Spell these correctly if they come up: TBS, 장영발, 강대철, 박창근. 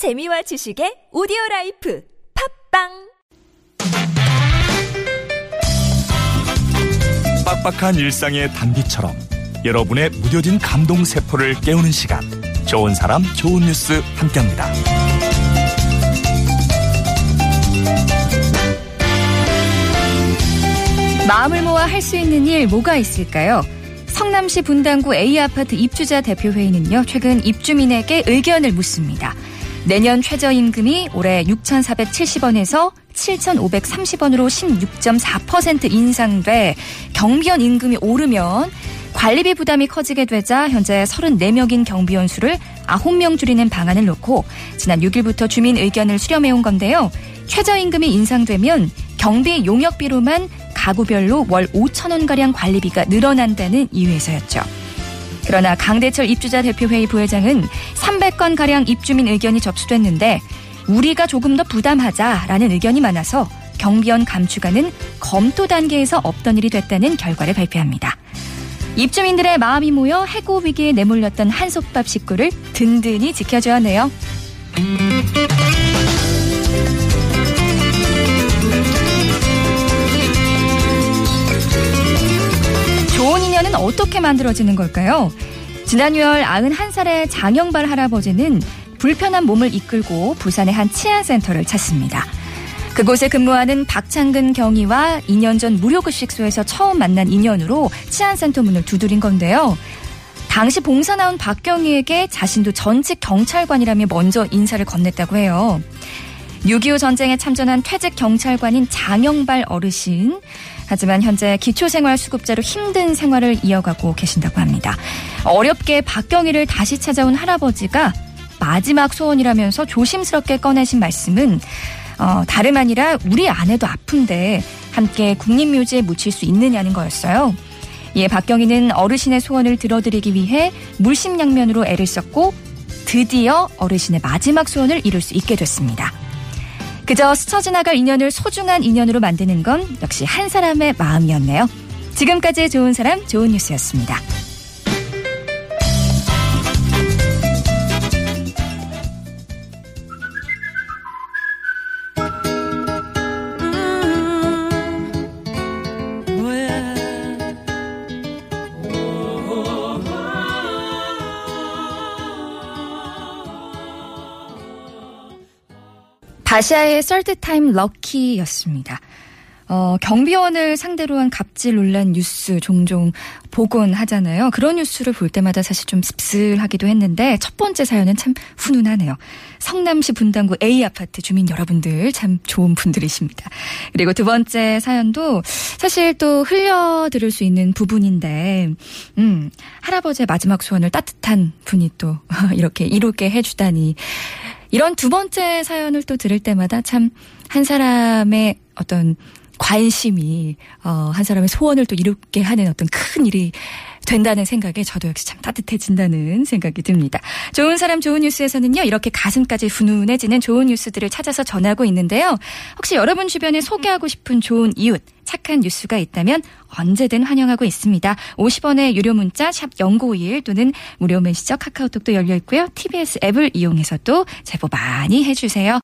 재미와 지식의 오디오라이프 팝빵. 빡빡한 일상의 단비처럼 여러분의 무뎌진 감동 세포를 깨우는 시간, 좋은 사람 좋은 뉴스 함께합니다. 마음을 모아 할 수 있는 일 뭐가 있을까요? 성남시 분당구 A아파트 입주자 대표회의는요, 최근 입주민에게 의견을 묻습니다. 내년 최저임금이 올해 6,470원에서 7,530원으로 16.4% 인상돼 경비원 임금이 오르면 관리비 부담이 커지게 되자 현재 34명인 경비원 수를 9명 줄이는 방안을 놓고 지난 6일부터 주민 의견을 수렴해온 건데요. 최저임금이 인상되면 경비 용역비로만 가구별로 월 5,000원가량 관리비가 늘어난다는 이유에서였죠. 그러나 강대철 입주자 대표회의 부회장은 300건가량 입주민 의견이 접수됐는데 우리가 조금 더 부담하자라는 의견이 많아서 경비원 감축안은 검토 단계에서 없던 일이 됐다는 결과를 발표합니다. 입주민들의 마음이 모여 해고 위기에 내몰렸던 한솥밥 식구를 든든히 지켜줘야 하네요. 좋은 인연은 어떻게 만들어지는 걸까요? 지난 6월 91살의 장영발 할아버지는 불편한 몸을 이끌고 부산의 한 치안센터를 찾습니다. 그곳에 근무하는 박창근 경위와 2년 전 무료급식소에서 처음 만난 인연으로 치안센터 문을 두드린 건데요. 당시 봉사 나온 박경위에게 자신도 전직 경찰관이라며 먼저 인사를 건넸다고 해요. 6.25 전쟁에 참전한 퇴직 경찰관인 장영발 어르신. 하지만 현재 기초생활수급자로 힘든 생활을 이어가고 계신다고 합니다. 어렵게 박경위를 다시 찾아온 할아버지가 마지막 소원이라면서 조심스럽게 꺼내신 말씀은 다름 아니라 우리 아내도 아픈데 함께 국립묘지에 묻힐 수 있느냐는 거였어요. 이에 박경위는 어르신의 소원을 들어드리기 위해 물심양면으로 애를 썼고 드디어 어르신의 마지막 소원을 이룰 수 있게 됐습니다. 그저 스쳐 지나갈 인연을 소중한 인연으로 만드는 건 역시 한 사람의 마음이었네요. 지금까지 좋은 사람 좋은 뉴스였습니다. 아시아의 썰드 타임 럭키였습니다. 경비원을 상대로 한 갑질 논란 뉴스 종종 보곤 하잖아요. 그런 뉴스를 볼 때마다 사실 좀 씁쓸하기도 했는데 첫 번째 사연은 참 훈훈하네요. 성남시 분당구 A아파트 주민 여러분들 참 좋은 분들이십니다. 그리고 두 번째 사연도 사실 또 흘려들을 수 있는 부분인데 할아버지의 마지막 소원을 따뜻한 분이 또 이렇게 이루게 해주다니, 이런 두 번째 사연을 또 들을 때마다 참 한 사람의 어떤 관심이 한 사람의 소원을 또 이루게 하는 어떤 큰 일이 된다는 생각에 저도 역시 참 따뜻해진다는 생각이 듭니다. 좋은 사람 좋은 뉴스에서는요, 이렇게 가슴까지 훈훈해지는 좋은 뉴스들을 찾아서 전하고 있는데요. 혹시 여러분 주변에 소개하고 싶은 좋은 이웃, 착한 뉴스가 있다면 언제든 환영하고 있습니다. 50원의 유료 문자 샵 0951 또는 무료 메시지 카카오톡도 열려 있고요. TBS 앱을 이용해서도 제보 많이 해주세요.